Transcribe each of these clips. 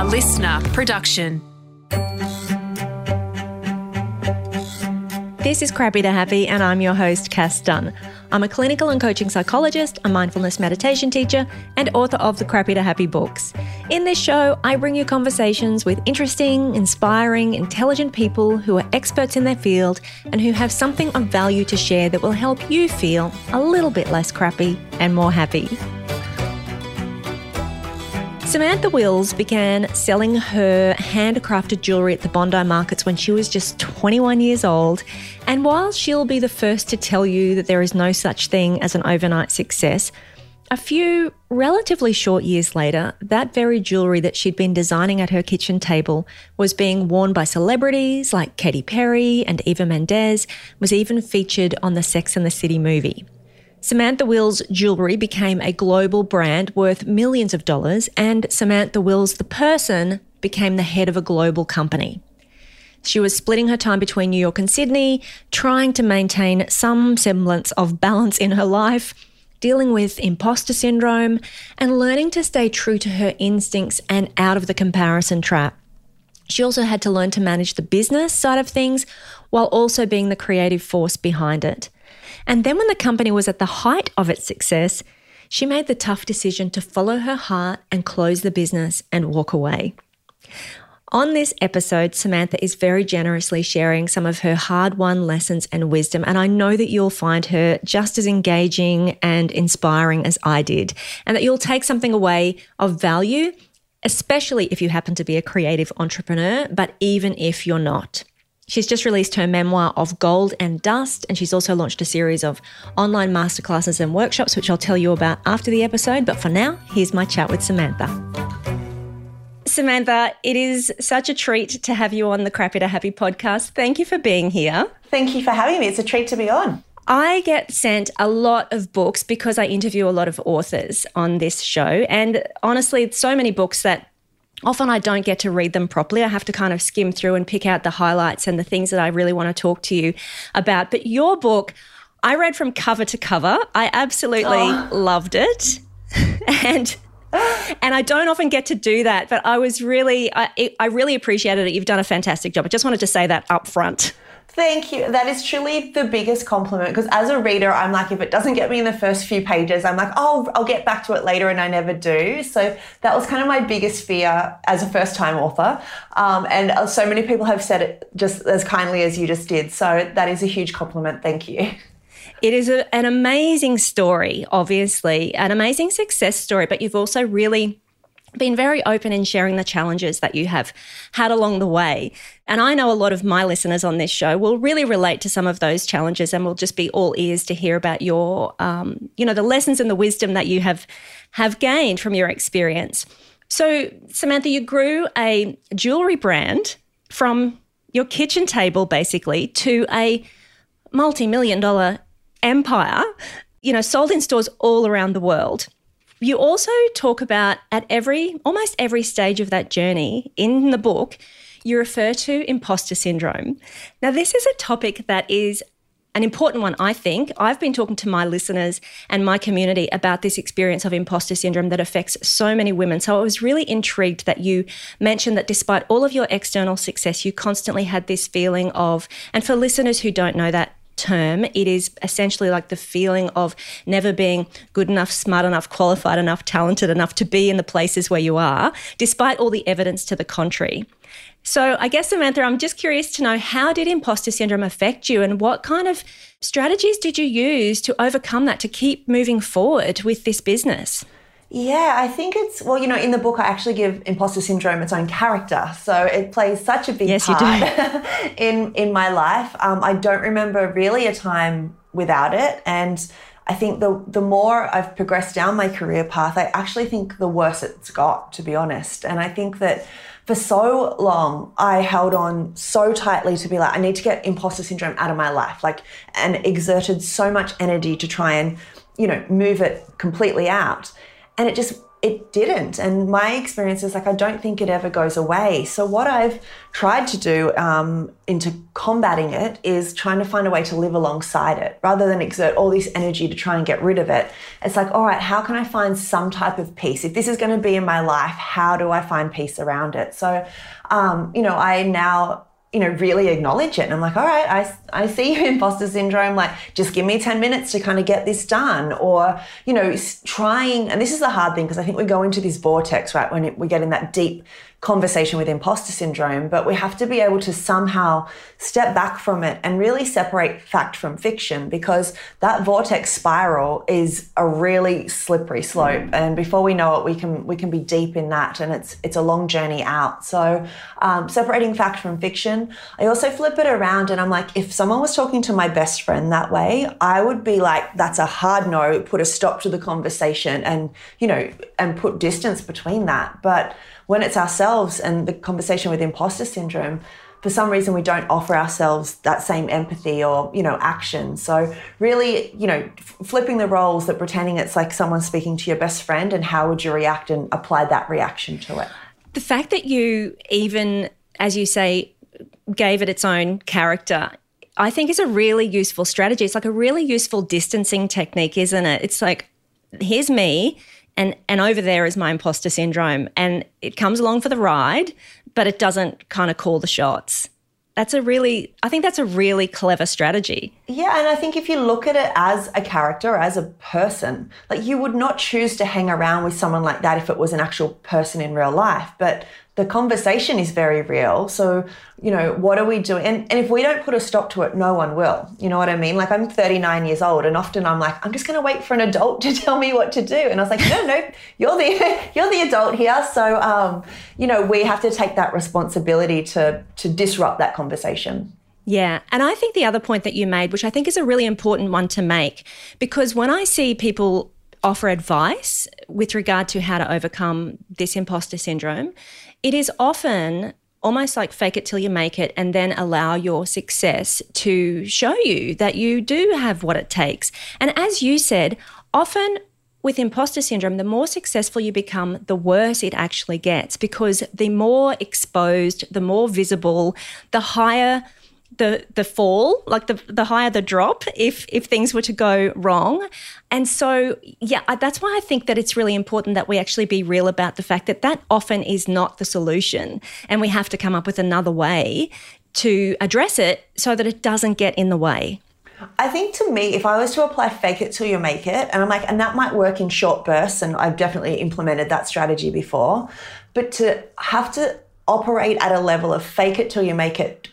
a listener production. This is Crappy to Happy, and I'm your host, Cass Dunn. I'm a clinical and coaching psychologist, a mindfulness meditation teacher, and author of the Crappy to Happy books. In this show, I bring you conversations with interesting, inspiring, intelligent people who are experts in their field and who have something of value to share that will help you feel a little bit less crappy and more happy. Samantha Wills began selling her handcrafted jewellery at the Bondi markets when she was just 21 years old. And while she'll be the first to tell you that there is no such thing as an overnight success, a few relatively short years later, that very jewellery that she'd been designing at her kitchen table was being worn by celebrities like Katy Perry and Eva Mendez, was even featured on the Sex and the City movie. Samantha Wills Jewelry became a global brand worth millions of dollars, and Samantha Wills, the person, became the head of a global company. She was splitting her time between New York and Sydney, trying to maintain some semblance of balance in her life, dealing with imposter syndrome, and learning to stay true to her instincts and out of the comparison trap. She also had to learn to manage the business side of things while also being the creative force behind it. And then when the company was at the height of its success, she made the tough decision to follow her heart and close the business and walk away. On this episode, Samantha is very generously sharing some of her hard-won lessons and wisdom, and I know that you'll find her just as engaging and inspiring as I did, and that you'll take something away of value, especially if you happen to be a creative entrepreneur, but even if you're not. She's just released her memoir, Of Gold and Dust, and she's also launched a series of online masterclasses and workshops, which I'll tell you about after the episode. But for now, here's my chat with Samantha. Samantha, it is such a treat to have you on the Crappy to Happy podcast. Thank you for being here. Thank you for having me. It's a treat to be on. I get sent a lot of books because I interview a lot of authors on this show, and honestly, so many books that often I don't get to read them properly. I have to kind of skim through and pick out the highlights and the things that I really want to talk to you about. But your book, I read from cover to cover. I absolutely loved it. And I don't often get to do that, but I was really, I really appreciated it. You've done a fantastic job. I just wanted to say that up front. Thank you. That is truly the biggest compliment, because as a reader, I'm like, if it doesn't get me in the first few pages, I'm like, oh, I'll get back to it later, and I never do. So that was kind of my biggest fear as a first-time author. And so many people have said it just as kindly as you just did. So that is a huge compliment. Thank you. It is an amazing story, obviously, an amazing success story, but you've also really been very open in sharing the challenges that you have had along the way. And I know a lot of my listeners on this show will really relate to some of those challenges, and will just be all ears to hear about your, the lessons and the wisdom that you have gained from your experience. So, Samantha, you grew a jewellery brand from your kitchen table, basically, to a multi-million-dollar empire, sold in stores all around the world. You also talk about at almost every stage of that journey in the book, you refer to imposter syndrome. Now, this is a topic that is an important one, I think. I've been talking to my listeners and my community about this experience of imposter syndrome that affects so many women. So I was really intrigued that you mentioned that despite all of your external success, you constantly had this feeling of, and for listeners who don't know that term, it is essentially like the feeling of never being good enough, smart enough, qualified enough, talented enough to be in the places where you are, despite all the evidence to the contrary. So I guess, Samantha, I'm just curious to know, how did imposter syndrome affect you, and what kind of strategies did you use to overcome that, to keep moving forward with this business? Yeah, I think it's, in the book I actually give imposter syndrome its own character. So it plays such a big part in my life. I don't remember really a time without it. And I think the more I've progressed down my career path, I actually think the worse it's got, to be honest. And I think that for so long, I held on so tightly to be like, I need to get imposter syndrome out of my life, and exerted so much energy to try and, move it completely out. And it just it didn't. And my experience is, like, I don't think it ever goes away. So what I've tried to do into combating it is trying to find a way to live alongside it rather than exert all this energy to try and get rid of it. It's like, all right, how can I find some type of peace? If this is going to be in my life, how do I find peace around it? So, you know, I now, you know, really acknowledge it. And I'm like, all right, I see you, imposter syndrome. Like, just give me 10 minutes to kind of get this done. Or, you know, trying, and this is the hard thing, because I think we go into this vortex, right, when we get in that deep conversation with imposter syndrome, but we have to be able to somehow step back from it and really separate fact from fiction, because that vortex spiral is a really slippery slope. And before we know it, we can be deep in that, and it's a long journey out. So separating fact from fiction. I also flip it around, and I'm like, if someone was talking to my best friend that way, I would be like, that's a hard no, put a stop to the conversation and, you know, and put distance between that. But when it's ourselves and the conversation with imposter syndrome, for some reason we don't offer ourselves that same empathy or, you know, action. So really, you know, flipping the roles, that pretending it's like someone speaking to your best friend, and how would you react, and apply that reaction to it. The fact that you even, as you say, gave it its own character, I think is a really useful strategy. It's like a really useful distancing technique, isn't it? It's like, here's me, and over there is my imposter syndrome, and it comes along for the ride, but it doesn't kind of call the shots. I think that's a really clever strategy. Yeah, and I think if you look at it as a character, as a person, like, you would not choose to hang around with someone like that if it was an actual person in real life, but the conversation is very real. So, you know, what are we doing? And if we don't put a stop to it, no one will. You know what I mean? Like, I'm 39 years old, and often I'm like, I'm just going to wait for an adult to tell me what to do. And I was like, no, you're the adult here. So, you know, we have to take that responsibility to disrupt that conversation. Yeah. And I think the other point that you made, which I think is a really important one to make, because when I see people offer advice with regard to how to overcome this imposter syndrome, it is often almost like fake it till you make it, and then allow your success to show you that you do have what it takes. And as you said, often with imposter syndrome, the more successful you become, the worse it actually gets, because the more exposed, the more visible, the higher the fall, like the higher the drop if things were to go wrong. And so, yeah, that's why I think that it's really important that we actually be real about the fact that that often is not the solution, and we have to come up with another way to address it so that it doesn't get in the way. I think, to me, if I was to apply fake it till you make it, and I'm like, and that might work in short bursts, and I've definitely implemented that strategy before, but to have to operate at a level of fake it till you make it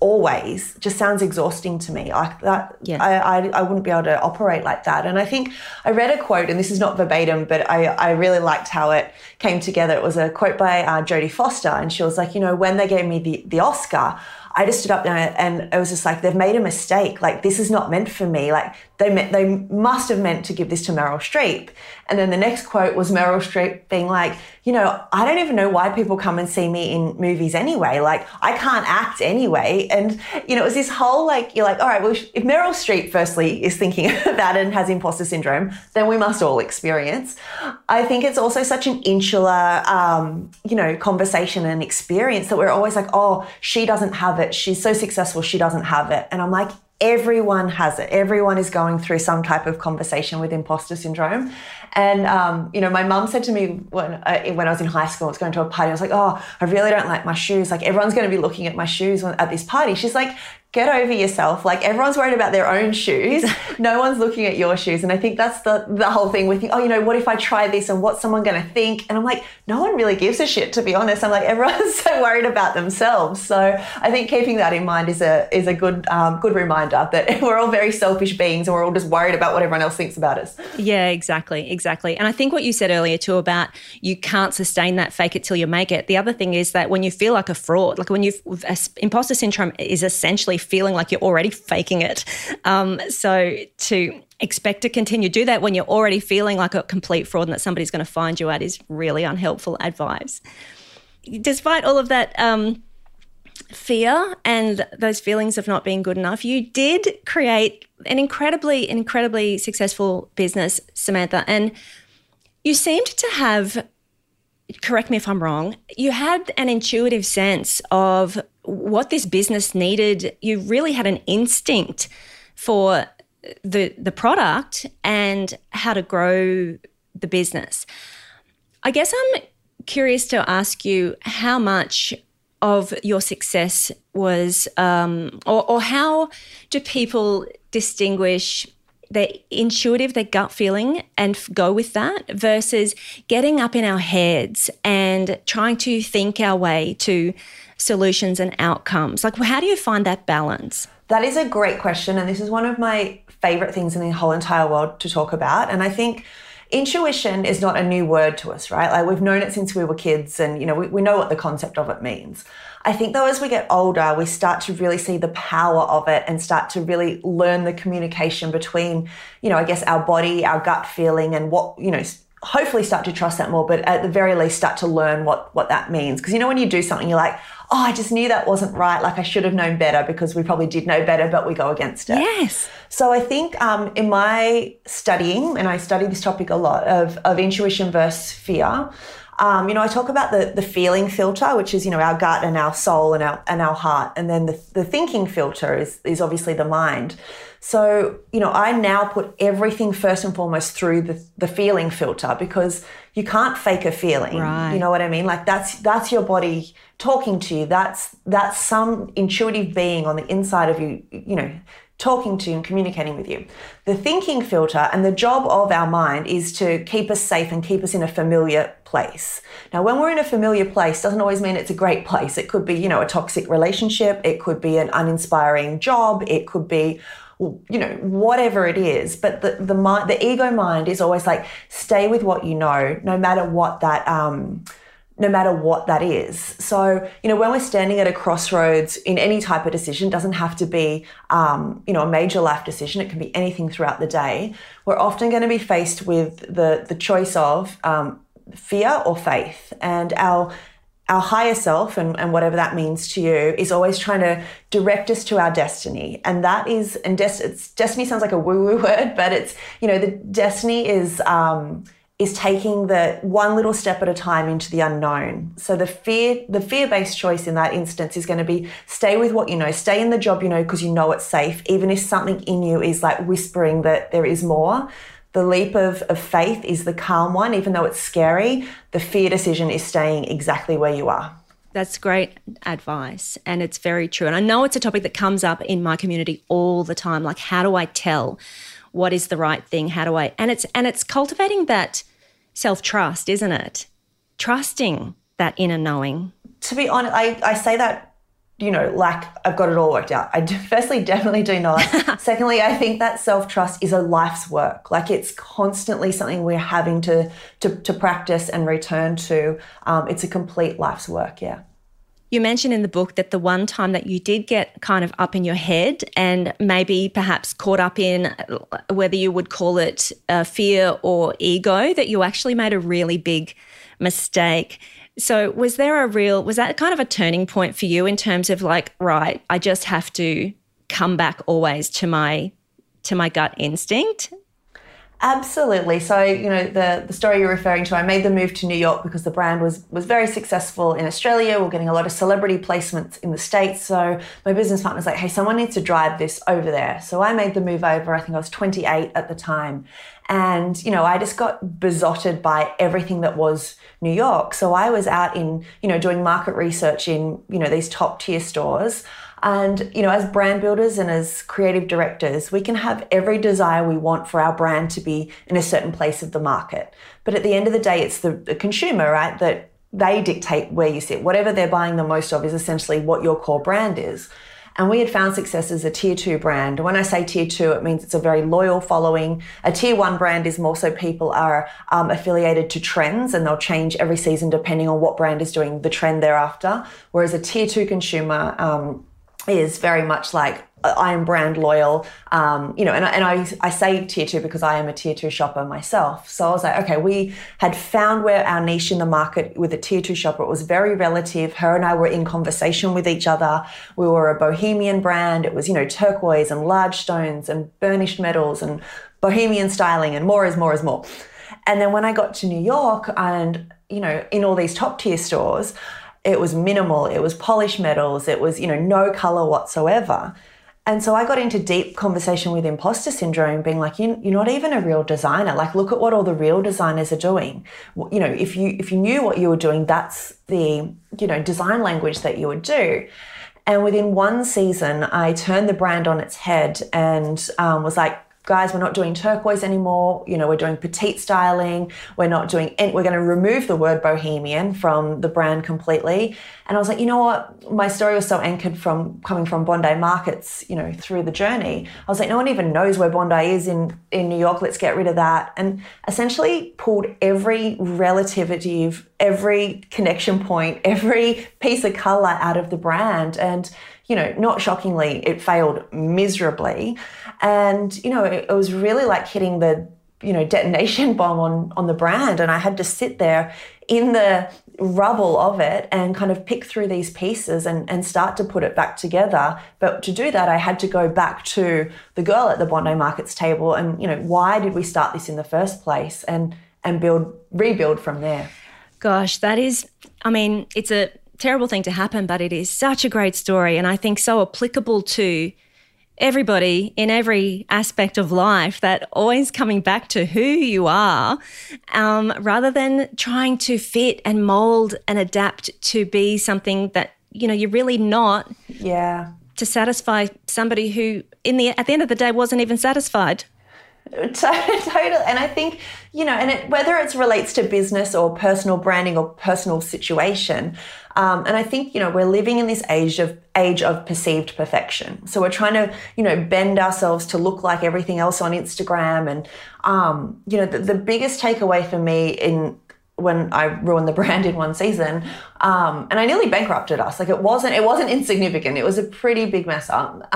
always just sounds exhausting to me. Like that, yeah. I wouldn't be able to operate like that. And I think I read a quote, and this is not verbatim, but I really liked how it came together. It was a quote by Jodie Foster, and she was like, you know, when they gave me the Oscar, I just stood up there and it was just like, they've made a mistake. Like, this is not meant for me. Like, they must have meant to give this to Meryl Streep. And then the next quote was Meryl Streep being like, you know, I don't even know why people come and see me in movies anyway. Like, I can't act anyway. And, you know, it was this whole, like, you're like, all right, well, if Meryl Streep firstly is thinking of that and has imposter syndrome, then we must all experience. I think it's also such an insular, you know, conversation and experience that we're always like, oh, she doesn't have it. She's so successful, she doesn't have it. And I'm like, everyone has it. Everyone is going through some type of conversation with imposter syndrome. And, you know, my mum said to me when I was in high school, I was going to a party. I was like, oh, I really don't like my shoes. Like, everyone's going to be looking at my shoes at this party. She's like, get over yourself. Like, everyone's worried about their own shoes. No one's looking at your shoes. And I think that's the whole thing with, oh, you know, what if I try this, and what's someone going to think? And I'm like, no one really gives a shit, to be honest. I'm like, everyone's so worried about themselves. So I think keeping that in mind is a good good reminder that we're all very selfish beings, and we're all just worried about what everyone else thinks about us. Yeah, exactly. And I think what you said earlier too about you can't sustain that fake it till you make it. The other thing is that when you feel like a fraud, like when you've imposter syndrome is essentially feeling like you're already faking it. So to expect to continue do that when you're already feeling like a complete fraud and that somebody's going to find you out is really unhelpful advice. Despite all of that fear and those feelings of not being good enough, you did create an incredibly successful business, Samantha, and you seemed to have, correct me if I'm wrong, you had an intuitive sense of what this business needed. You really had an instinct for the product and how to grow the business. I guess I'm curious to ask you how much of your success was, or how do people distinguish their intuitive, their gut feeling, and go with that versus getting up in our heads and trying to think our way to solutions and outcomes? Like, how do you find that balance? That is a great question, and this is one of my favorite things in the whole entire world to talk about. And I think intuition is not a new word to us, right? Like, we've known it since we were kids, and, you know, we know what the concept of it means. I think, though, as we get older, we start to really see the power of it and start to really learn the communication between, you know, I guess our body, our gut feeling, and what, you know, hopefully start to trust that more, but at the very least start to learn what that means. Because, you know, when you do something, you're like, oh, I just knew that wasn't right. Like, I should have known better, because we probably did know better, but we go against it. Yes. So I think in my studying, and I study this topic a lot, of intuition versus fear, you know, I talk about the feeling filter, which is, you know, our gut and our soul and our heart. And then the thinking filter is obviously the mind. So, you know, I now put everything first and foremost through the feeling filter, because you can't fake a feeling. Right. You know what I mean? Like, that's your body talking to you. That's some intuitive being on the inside of you, you know, talking to you and communicating with you. The thinking filter, and the job of our mind, is to keep us safe and keep us in a familiar place. Now, when we're in a familiar place, doesn't always mean it's a great place. It could be, you know, a toxic relationship. It could be an uninspiring job. It could be, you know, whatever it is. But the mind, the ego mind, is always like, stay with what you know, no matter what that is. So, you know, when we're standing at a crossroads in any type of decision, doesn't have to be, you know, a major life decision. It can be anything throughout the day. We're often going to be faced with the choice of fear or faith, and our higher self, and whatever that means to you, is always trying to direct us to our destiny. And that is, destiny sounds like a woo-woo word, but it's, you know, the destiny is taking the one little step at a time into the unknown. So the fear-based choice in that instance is going to be, stay with what you know, stay in the job you know, because you know it's safe, even if something in you is like whispering that there is more. The leap of faith is the calm one. Even though it's scary, the fear decision is staying exactly where you are. That's great advice, and it's very true. And I know it's a topic that comes up in my community all the time. Like, how do I tell what is the right thing? How do I? And it's cultivating that self-trust, isn't it? Trusting that inner knowing. To be honest, I say that, you know, like, I've got it all worked out. Firstly, definitely do not. Secondly, I think that self-trust is a life's work. Like, it's constantly something we're having to practice and return to. It's a complete life's work, yeah. You mentioned in the book that the one time that you did get kind of up in your head and maybe perhaps caught up in whether you would call it fear or ego, that you actually made a really big mistake. So was that kind of a turning point for you in terms of like, right, I just have to come back always to my gut instinct? Absolutely. So, you know, the story you're referring to, I made the move to New York because the brand was very successful in Australia. We're getting a lot of celebrity placements in the States. So my business partner's like, hey, someone needs to drive this over there. So I made the move over. I think I was 28 at the time. And, you know, I just got besotted by everything that was New York. So I was out in, you know, doing market research in, you know, these top tier stores. And, you know, as brand builders and as creative directors, we can have every desire we want for our brand to be in a certain place of the market. But at the end of the day, it's the consumer, right, that they dictate where you sit. Whatever they're buying the most of is essentially what your core brand is. And we had found success as a tier 2 brand. When I say tier 2, it means it's a very loyal following. A tier 1 brand is more so people are affiliated to trends, and they'll change every season depending on what brand is doing the trend thereafter. Whereas a tier 2 consumer is very much like, I am brand loyal, you know, and I say tier 2 because I am a tier 2 shopper myself. So I was like, okay, we had found where our niche in the market with a tier 2 shopper, it was very relative. Her and I were in conversation with each other. We were a bohemian brand. It was, you know, turquoise and large stones and burnished metals and bohemian styling and more is more is more. And then when I got to New York and, you know, in all these top tier stores, it was minimal, it was polished metals, it was, you know, no color whatsoever. And so I got into deep conversation with imposter syndrome, being like, you're not even a real designer. Like, look at what all the real designers are doing. You know, if you knew what you were doing, that's the, you know, design language that you would do. And within one season, I turned the brand on its head and was like, guys, we're not doing turquoise anymore. You know, we're doing petite styling. We're not doing, and we're going to remove the word bohemian from the brand completely. And I was like, you know what? My story was so anchored from coming from Bondi markets, you know, through the journey. I was like, no one even knows where Bondi is in New York. Let's get rid of that. And essentially pulled every relative, every connection point, every piece of color out of the brand. And you know, not shockingly, it failed miserably. And, you know, it was really like hitting the, you know, detonation bomb on the brand. And I had to sit there in the rubble of it and kind of pick through these pieces and start to put it back together. But to do that, I had to go back to the girl at the Bondi Markets table and, you know, why did we start this in the first place and rebuild from there. Gosh, that is, I mean, it's a terrible thing to happen, but it is such a great story and I think so applicable to everybody in every aspect of life, that always coming back to who you are rather than trying to fit and mold and adapt to be something that, you know, you're really not, to satisfy somebody who at the end of the day wasn't even satisfied. Totally. And I think, you know, and whether it relates to business or personal branding or personal situation, and I think, you know, we're living in this age of perceived perfection. So we're trying to, you know, bend ourselves to look like everything else on Instagram. And, you know, the biggest takeaway for me when I ruined the brand in one season, and I nearly bankrupted us. Like it wasn't insignificant. It was a pretty big mess up.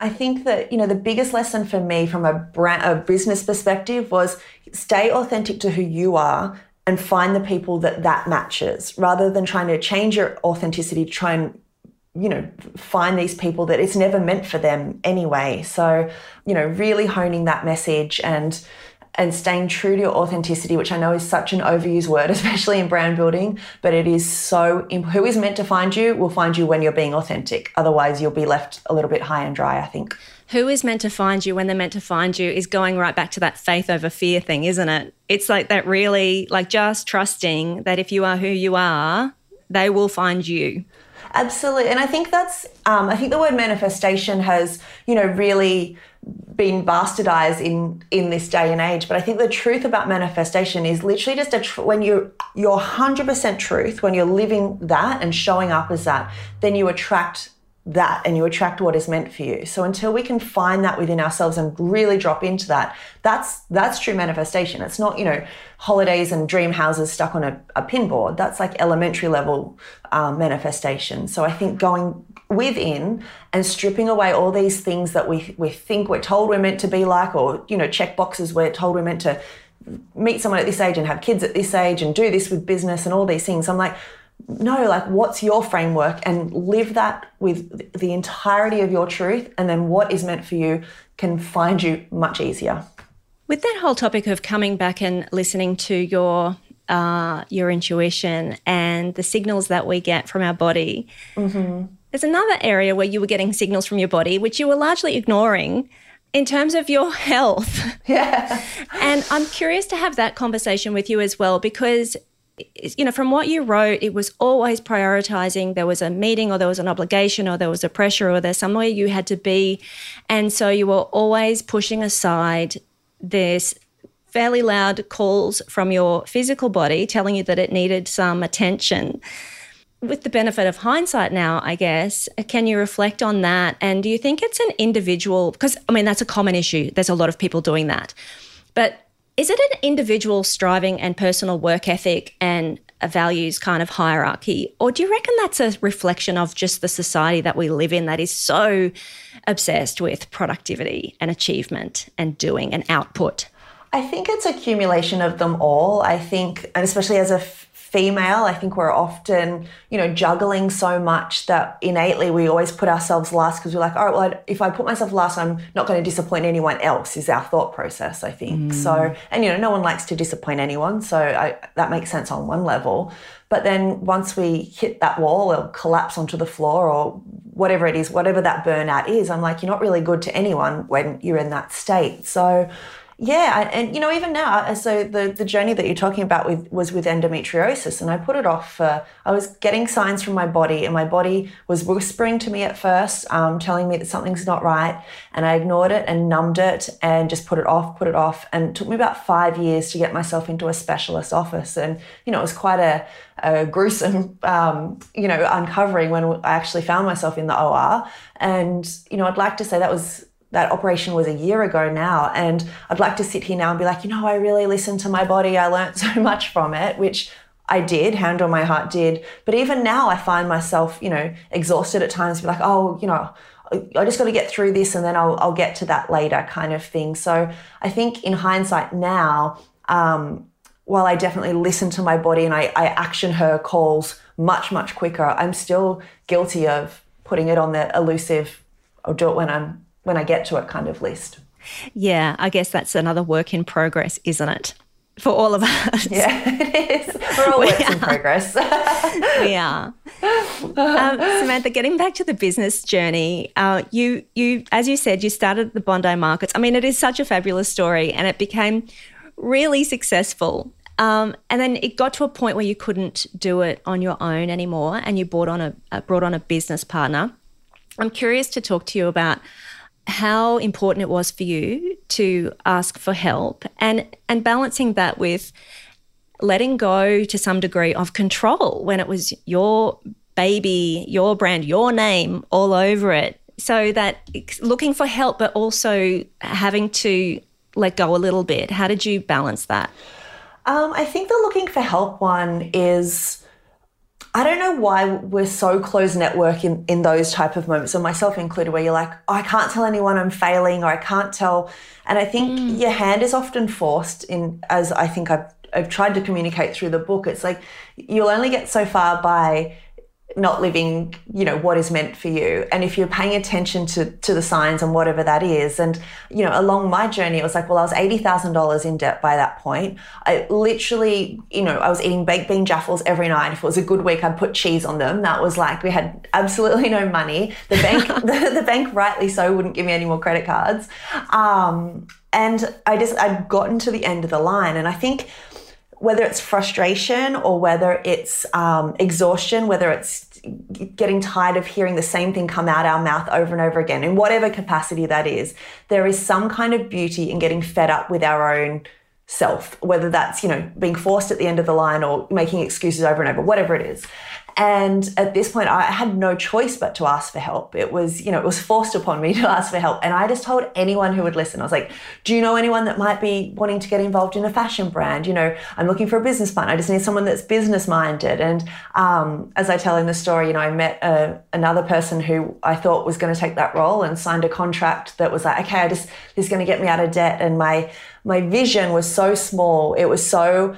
I think that, you know, the biggest lesson for me from a business perspective was stay authentic to who you are and find the people that matches, rather than trying to change your authenticity to try and, you know, find these people that it's never meant for them anyway. So, you know, really honing that message and staying true to your authenticity, which I know is such an overused word, especially in brand building, but it is so, who is meant to find you will find you when you're being authentic. Otherwise, you'll be left a little bit high and dry, I think. Who is meant to find you when they're meant to find you is going right back to that faith over fear thing, isn't it? It's like that really, like just trusting that if you are who you are, they will find you. Absolutely. And I think that's, I think the word manifestation has, you know, really been bastardized in this day and age. But I think the truth about manifestation is literally just when you're 100% truth, when you're living that and showing up as that, then you attract that and you attract what is meant for you. So until we can find that within ourselves and really drop into that, that's true manifestation. It's not, you know, holidays and dream houses stuck on a pinboard. That's like elementary level manifestation. So I think going within and stripping away all these things that we think we're told we're meant to be like, or, you know, check boxes we're told we're meant to meet someone at this age and have kids at this age and do this with business and all these things. I'm like, no, like what's your framework, and live that with the entirety of your truth, and then what is meant for you can find you much easier. With that whole topic of coming back and listening to your intuition and the signals that we get from our body, there's another area where you were getting signals from your body, which you were largely ignoring in terms of your health. Yeah. And I'm curious to have that conversation with you as well, because you know, from what you wrote, it was always prioritizing. There was a meeting or there was an obligation or there was a pressure or there's somewhere you had to be. And so you were always pushing aside this fairly loud calls from your physical body telling you that it needed some attention. With the benefit of hindsight now, I guess, can you reflect on that? And do you think it's an individual, because, I mean, that's a common issue. There's a lot of people doing that. But is it an individual striving and personal work ethic and a values kind of hierarchy? Or do you reckon that's a reflection of just the society that we live in that is so obsessed with productivity and achievement and doing and output? I think it's accumulation of them all. I think, and especially as a female, I think we're often, you know, juggling so much that innately we always put ourselves last because we're like, all right, well, if I put myself last, I'm not going to disappoint anyone else is our thought process, I think. Mm. So, and, you know, no one likes to disappoint anyone. So that makes sense on one level. But then once we hit that wall or collapse onto the floor or whatever it is, whatever that burnout is, I'm like, you're not really good to anyone when you're in that state. So, yeah, and, you know, even now, so the journey that you're talking about was with endometriosis, and I put it off. I was getting signs from my body, and my body was whispering to me at first, telling me that something's not right, and I ignored it and numbed it and just put it off, and it took me about 5 years to get myself into a specialist office, and, you know, it was quite a gruesome, you know, uncovering when I actually found myself in the OR, and, you know, I'd like to say that operation was a year ago now, and I'd like to sit here now and be like, you know, I really listened to my body. I learned so much from it, which I did, hand on my heart did. But even now I find myself, you know, exhausted at times, be like, oh, you know, I just got to get through this and then I'll get to that later kind of thing. So I think in hindsight now, while I definitely listen to my body and I action her calls much, much quicker, I'm still guilty of putting it on the elusive, I'll do it when I get to it kind of list. Yeah, I guess that's another work in progress, isn't it? For all of us. Yeah, it is. We're all works in progress. We are. Samantha, getting back to the business journey, you as you said, you started at the Bondi markets. I mean, it is such a fabulous story and it became really successful. And then it got to a point where you couldn't do it on your own anymore and you brought on a business partner. I'm curious to talk to you about how important it was for you to ask for help and balancing that with letting go to some degree of control when it was your baby, your brand, your name all over it. So that looking for help but also having to let go a little bit. How did you balance that? I think the looking for help one is, I don't know why we're so close network in those type of moments, or myself included, where you're like, oh, I can't tell anyone I'm failing or I can't tell. And I think your hand is often forced in, as I think I've tried to communicate through the book. It's like you'll only get so far by not living, you know, what is meant for you. And if you're paying attention to the signs and whatever that is, and, you know, along my journey, it was like, well, I was $80,000 in debt by that point. I literally, you know, I was eating baked bean jaffles every night. If it was a good week, I'd put cheese on them. That was like, we had absolutely no money. The bank, the bank rightly so wouldn't give me any more credit cards. And I'd gotten to the end of the line. And I think, whether it's frustration or whether it's exhaustion, whether it's getting tired of hearing the same thing come out our mouth over and over again, in whatever capacity that is, there is some kind of beauty in getting fed up with our own self, whether that's, you know, being forced at the end of the line or making excuses over and over, whatever it is. And at this point, I had no choice but to ask for help. It was, you know, it was forced upon me to ask for help. And I just told anyone who would listen. I was like, do you know anyone that might be wanting to get involved in a fashion brand? You know, I'm looking for a business partner. I just need someone that's business minded. And as I tell in the story, you know, I met another person who I thought was going to take that role and signed a contract that was like, okay, this is going to get me out of debt. And my vision was so small. It was like,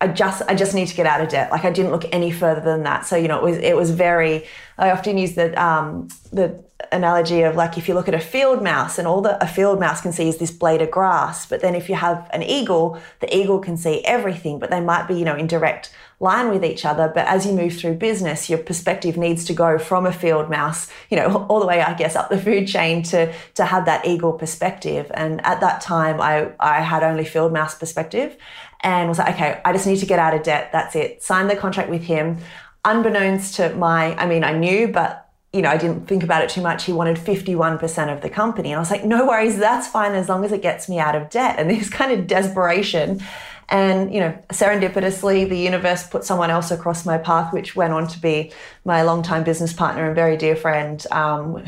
I just need to get out of debt. Like I didn't look any further than that. So, you know, it was very, I often use the analogy of like, if you look at a field mouse and all that a field mouse can see is this blade of grass, but then if you have an eagle, the eagle can see everything, but they might be, you know, in direct line with each other. But as you move through business, your perspective needs to go from a field mouse, you know, all the way, I guess, up the food chain to have that eagle perspective. And at that time I had only field mouse perspective. And was like, okay, I just need to get out of debt. That's it. Signed the contract with him. Unbeknownst to I knew, but, you know, I didn't think about it too much. He wanted 51% of the company. And I was like, no worries, that's fine as long as it gets me out of debt. And this kind of desperation. And, you know, serendipitously, the universe put someone else across my path, which went on to be my longtime business partner and very dear friend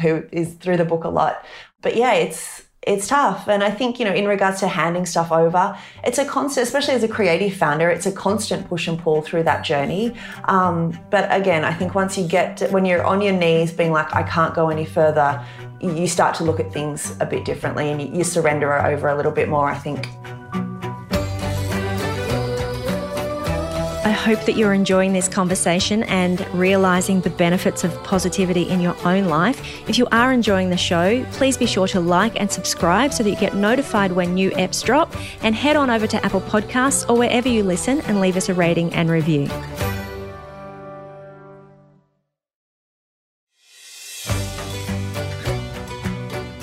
who is through the book a lot. But, yeah, it's tough. And I think, you know, in regards to handing stuff over, it's a constant, especially as a creative founder, it's a constant push and pull through that journey. But again, I think when you're on your knees being like, I can't go any further, you start to look at things a bit differently and you surrender over a little bit more, I think. hope that you're enjoying this conversation and realising the benefits of positivity in your own life. If you are enjoying the show, please be sure to like and subscribe so that you get notified when new eps drop, and head on over to Apple Podcasts or wherever you listen and leave us a rating and review.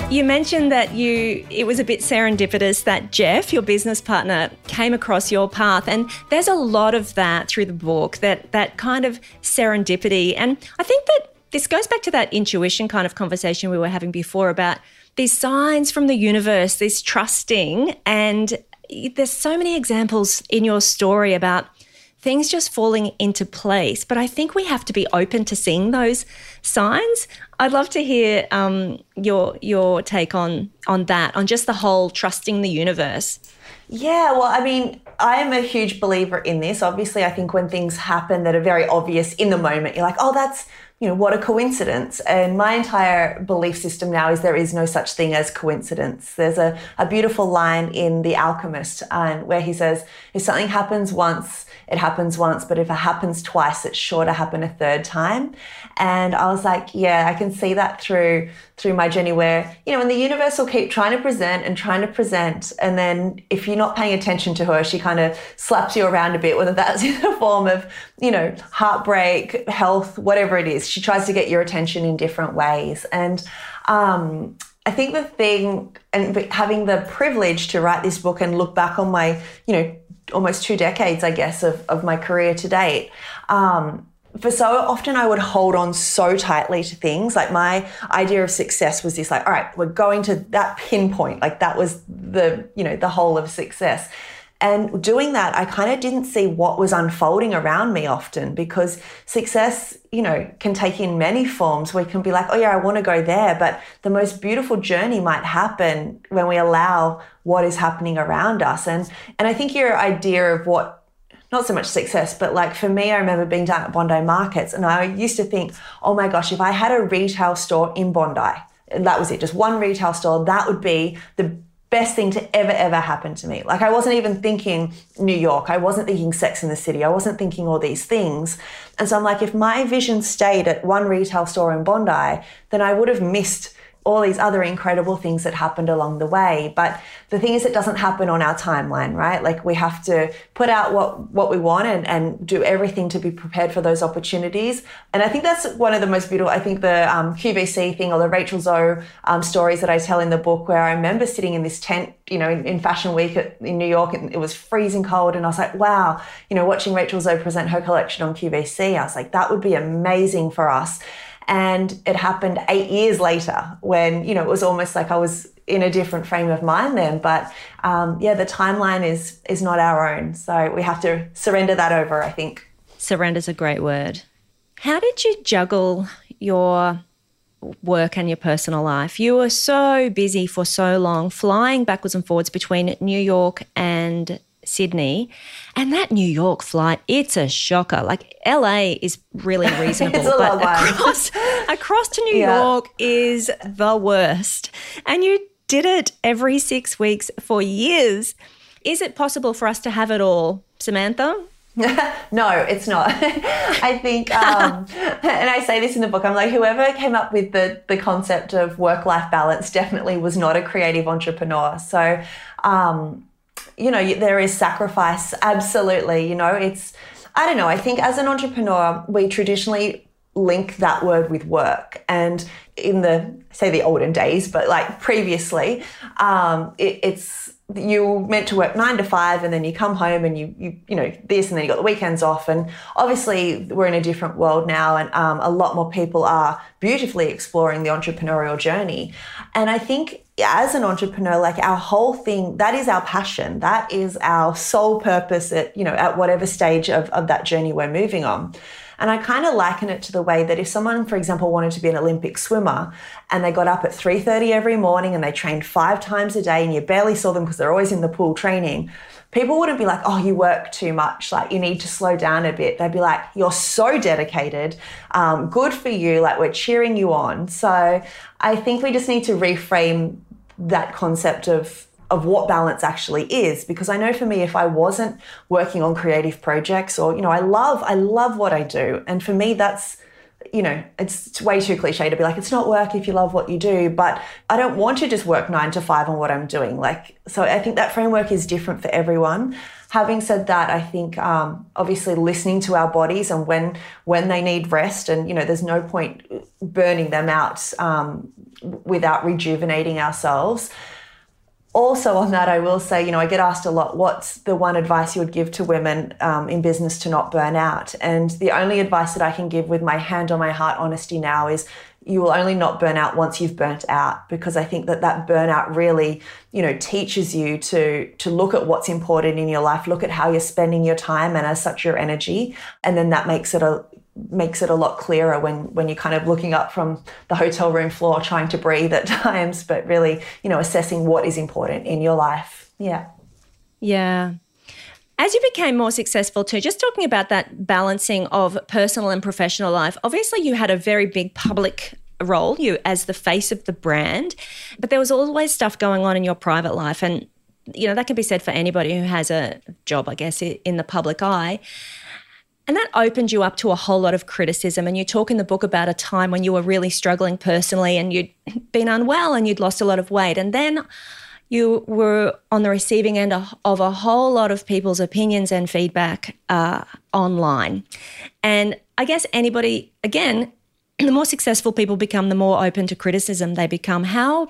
You mentioned that it was a bit serendipitous that Jeff, your business partner, came across your path, and there's a lot of that through the book, that kind of serendipity. And I think that this goes back to that intuition kind of conversation we were having before about these signs from the universe, this trusting, and there's so many examples in your story about things just falling into place. But I think we have to be open to seeing those signs. I'd love to hear your take on that, on just the whole trusting the universe. Yeah, well, I mean, I am a huge believer in this. Obviously, I think when things happen that are very obvious in the moment, you're like, oh, that's, what a coincidence. And my entire belief system now is there is no such thing as coincidence. There's a beautiful line in The Alchemist where he says, if something happens once, it happens once, but if it happens twice, it's sure to happen a third time. And I was like, yeah, I can see that through my journey where, and the universe will keep trying to present. And then if you're not paying attention to her, she kind of slaps you around a bit, whether that's in the form of, heartbreak, health, whatever it is. She tries to get your attention in different ways. And I think the thing, and having the privilege to write this book and look back on my, almost 2 decades, I guess, of my career to date, for so often I would hold on so tightly to things. Like my idea of success was this, all right, we're going to that pinpoint. Like that was the, the whole of success. And doing that, I kind of didn't see what was unfolding around me often, because success, can take in many forms. We can be like, oh yeah, I want to go there. But the most beautiful journey might happen when we allow what is happening around us. And I think your idea of what, not so much success, but like for me, I remember being down at Bondi Markets, and I used to think, oh my gosh, if I had a retail store in Bondi, and that was it, just one retail store, that would be the best thing to ever happen to me. Like I wasn't even thinking New York. I wasn't thinking Sex and the City. I wasn't thinking all these things. And so I'm like, if my vision stayed at one retail store in Bondi, then I would have missed all these other incredible things that happened along the way. But the thing is, it doesn't happen on our timeline, right? Like we have to put out what we want and do everything to be prepared for those opportunities. And I think that's one of the most beautiful, I think the QVC thing or the Rachel Zoe stories that I tell in the book, where I remember sitting in this tent, in Fashion Week in New York, and it was freezing cold. And I was like, wow, watching Rachel Zoe present her collection on QVC, I was like, that would be amazing for us. And it happened 8 years later when, it was almost like I was in a different frame of mind then. But the timeline is not our own. So we have to surrender that over, I think. Surrender's a great word. How did you juggle your work and your personal life? You were so busy for so long, flying backwards and forwards between New York and Sydney, and that New York flight, it's a shocker. Like LA is really reasonable, but across to New York is the worst. And you did it every 6 weeks for years. Is it possible for us to have it all, Samantha? No, it's not. I think, and I say this in the book, I'm like, whoever came up with the concept of work-life balance definitely was not a creative entrepreneur. So, there is sacrifice. Absolutely. It's, I don't know. I think as an entrepreneur, we traditionally link that word with work. And in the olden days, but like previously, it's, you're meant to work 9 to 5 and then you come home and you this, and then you got the weekends off. And obviously we're in a different world now, and a lot more people are beautifully exploring the entrepreneurial journey. And I think as an entrepreneur, like our whole thing, that is our passion. That is our sole purpose at whatever stage of that journey we're moving on. And I kind of liken it to the way that if someone, for example, wanted to be an Olympic swimmer and they got up at 3:30 every morning and they trained 5 times a day and you barely saw them because they're always in the pool training, people wouldn't be like, oh, you work too much, like you need to slow down a bit. They'd be like, you're so dedicated, good for you, like we're cheering you on. So I think we just need to reframe that concept of of what balance actually is. Because I know for me, if I wasn't working on creative projects or, you know, I love what I do. And for me, that's, you know, it's way too cliche to be like, it's not work if you love what you do, but I don't want to just work 9 to 5 on what I'm doing. Like, so I think that framework is different for everyone. Having said that, I think obviously listening to our bodies and when they need rest, and, you know, there's no point burning them out without rejuvenating ourselves. Also on that, I will say, you know, I get asked a lot, what's the one advice you would give to women in business to not burn out? And the only advice that I can give with my hand on my heart honesty now is you will only not burn out once you've burnt out, because I think that that burnout really, you know, teaches you to look at what's important in your life, look at how you're spending your time and as such your energy. And then that makes it a lot clearer when you're kind of looking up from the hotel room floor trying to breathe at times, but really, you know, assessing what is important in your life. Yeah. Yeah. As you became more successful too, just talking about that balancing of personal and professional life, obviously you had a very big public role, you as the face of the brand, but there was always stuff going on in your private life. And, you know, that can be said for anybody who has a job, I guess, in the public eye. And that opened you up to a whole lot of criticism. And you talk in the book about a time when you were really struggling personally and you'd been unwell and you'd lost a lot of weight. And then you were on the receiving end of a whole lot of people's opinions and feedback online. And I guess anybody, again, the more successful people become, the more open to criticism they become. How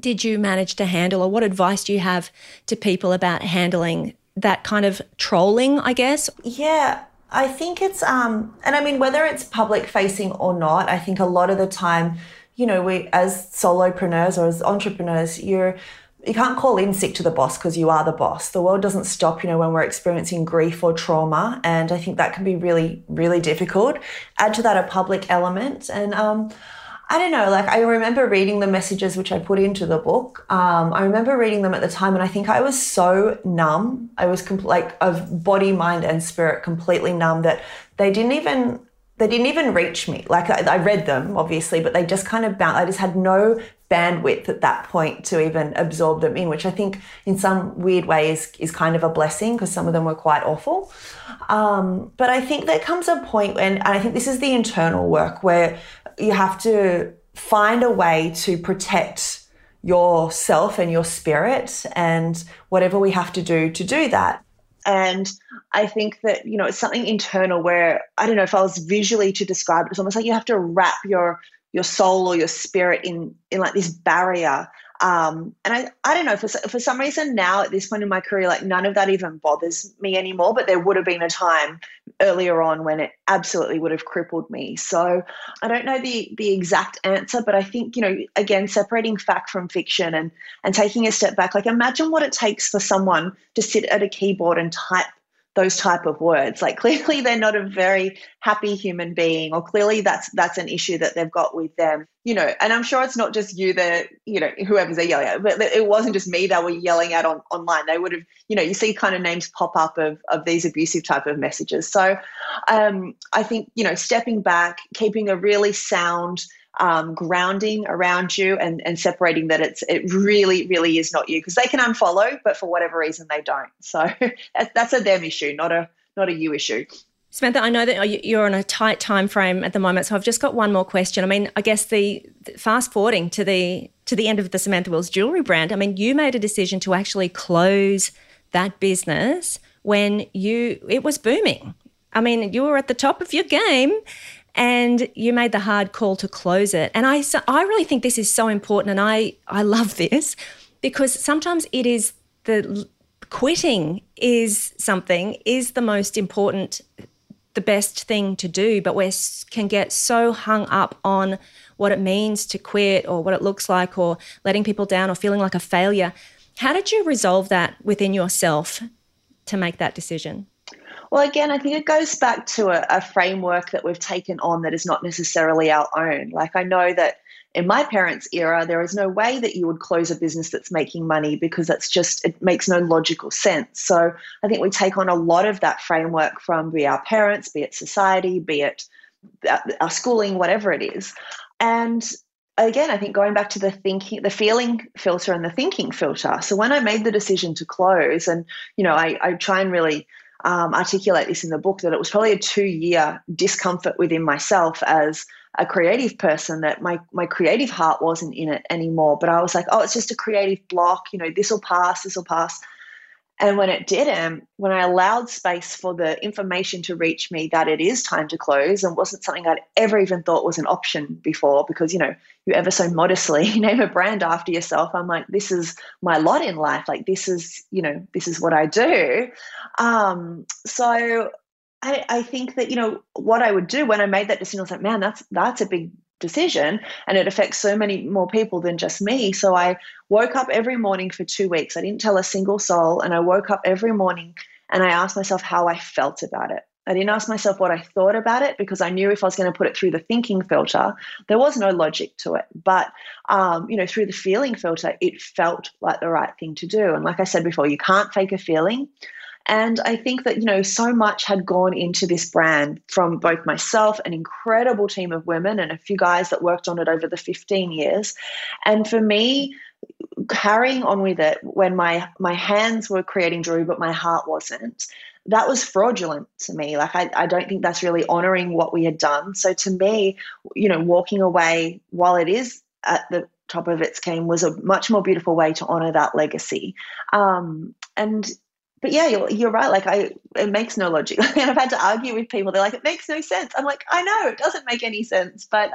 did you manage to handle, or what advice do you have to people about handling that kind of trolling, I guess? Yeah. I think it's, and I mean, whether it's public facing or not, I think a lot of the time, you know, we as solopreneurs or as entrepreneurs, you can't call in sick to the boss because you are the boss. The world doesn't stop, you know, when we're experiencing grief or trauma. And I think that can be really, really difficult. Add to that a public element. And I don't know, like I remember reading the messages which I put into the book. I remember reading them at the time and I think I was so numb. I was like of body, mind and spirit completely numb that they didn't even reach me. Like I read them obviously, but they just kind of bounced. I just had no bandwidth at that point to even absorb them in, which I think in some weird way is kind of a blessing because some of them were quite awful. But I think there comes a point when, and I think this is the internal work where you have to find a way to protect yourself and your spirit and whatever we have to do that. And I think that, you know, it's something internal where, I don't know if I was visually to describe it, it's almost like you have to wrap your soul or your spirit in like this barrier. And I don't know, for some reason now at this point in my career, like none of that even bothers me anymore, but there would have been a time earlier on when it absolutely would have crippled me. So I don't know the exact answer, but I think, you know, again, separating fact from fiction and taking a step back, like imagine what it takes for someone to sit at a keyboard and type those type of words. Like clearly they're not a very happy human being, or clearly that's an issue that they've got with them, you know, and I'm sure it's not just you that, you know, whoever's they're yelling at, but it wasn't just me they were yelling at online. They would have, you know, you see kind of names pop up of these abusive type of messages. So I think, you know, stepping back, keeping a really sound grounding around you and separating that it really, really is not you, because they can unfollow, but for whatever reason they don't. So that's a them issue, not a you issue. Samantha, I know that you're on a tight time frame at the moment, so I've just got one more question. I mean, I guess the fast forwarding to the end of the Samantha Wills Jewelry brand, I mean, you made a decision to actually close that business when it was booming. I mean, you were at the top of your game. And you made the hard call to close it. And I really think this is so important, and I love this, because sometimes it is the quitting is the most important, the best thing to do, but we can get so hung up on what it means to quit or what it looks like or letting people down or feeling like a failure. How did you resolve that within yourself to make that decision? Well, again, I think it goes back to a framework that we've taken on that is not necessarily our own. Like I know that in my parents' era, there is no way that you would close a business that's making money, because it makes no logical sense. So I think we take on a lot of that framework from be our parents, be it society, be it our schooling, whatever it is. And again, I think going back to the thinking, the feeling filter and the thinking filter. So when I made the decision to close, and, you know, I try and really articulate this in the book, that it was probably a 2-year discomfort within myself as a creative person, that my creative heart wasn't in it anymore. But I was like, oh, it's just a creative block, you know, this will pass. And when it didn't, when I allowed space for the information to reach me that it is time to close, and wasn't something I'd ever even thought was an option before, because, you know, you ever so modestly name a brand after yourself. I'm like, this is my lot in life. Like, this is, you know, this is what I do. So I think that, you know, what I would do when I made that decision, I was like, man, that's a big decision, and it affects so many more people than just me. So I woke up every morning for 2 weeks. I didn't tell a single soul, and I woke up every morning and I asked myself how I felt about it. I didn't ask myself what I thought about it, because I knew if I was going to put it through the thinking filter, there was no logic to it. But, you know, through the feeling filter, it felt like the right thing to do. And like I said before, you can't fake a feeling. And I think that, you know, so much had gone into this brand from both myself, an incredible team of women, and a few guys that worked on it over the 15 years. And for me, carrying on with it when my hands were creating jewelry, but my heart wasn't, that was fraudulent to me. Like, I don't think that's really honoring what we had done. So to me, you know, walking away, while it is at the top of its game, was a much more beautiful way to honor that legacy. But yeah, you're right. Like, it makes no logic. And I've had to argue with people. They're like, it makes no sense. I'm like, I know it doesn't make any sense, but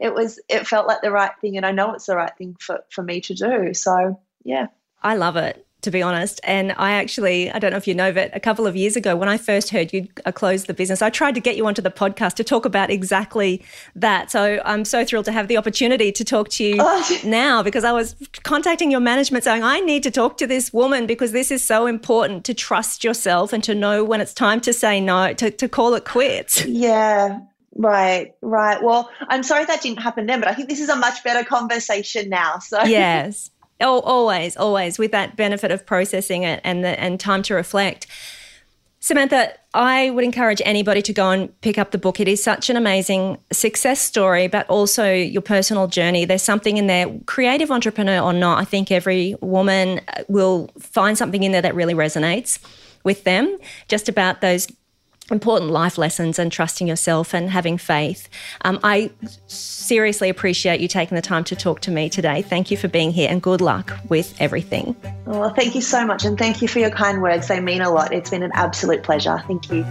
it felt like the right thing, and I know it's the right thing for me to do. So yeah. I love it, to be honest. And I don't know if you know, but a couple of years ago when I first heard you'd closed the business, I tried to get you onto the podcast to talk about exactly that. So I'm so thrilled to have the opportunity to talk to you now, because I was contacting your management saying, I need to talk to this woman, because this is so important, to trust yourself and to know when it's time to say no, to call it quits. Yeah. Right. Well, I'm sorry that didn't happen then, but I think this is a much better conversation now. So yes. Oh, always, with that benefit of processing it and time to reflect. Samantha, I would encourage anybody to go and pick up the book. It is such an amazing success story, but also your personal journey. There's something in there, creative entrepreneur or not, I think every woman will find something in there that really resonates with them, just about those important life lessons and trusting yourself and having faith. I seriously appreciate you taking the time to talk to me today. Thank you for being here, and good luck with everything. Well, thank you so much, and thank you for your kind words. They mean a lot. It's been an absolute pleasure. Thank you.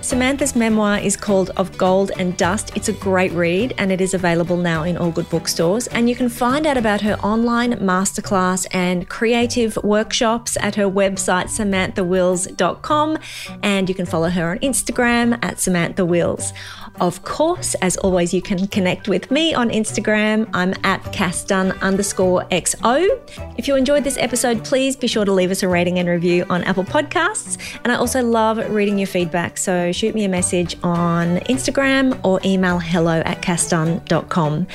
Samantha's memoir is called Of Gold and Dust. It's a great read, and it is available now in all good bookstores. And you can find out about her online masterclass and creative workshops at her website, samanthawills.com. And you can follow her on Instagram at samanthawills. Of course, as always, you can connect with me on Instagram. I'm at CassDunn_XO. If you enjoyed this episode, please be sure to leave us a rating and review on Apple Podcasts. And I also love reading your feedback. So shoot me a message on Instagram or email hello@cassdunn.com.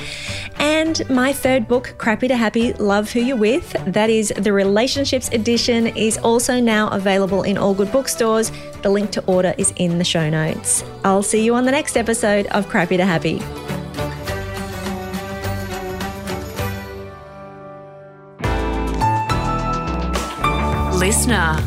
And my third book, Crappy to Happy, Love Who You're With, that is the Relationships Edition, is also now available in all good bookstores. The link to order is in the show notes. I'll see you on the next episode of Crappy to Happy. Listener.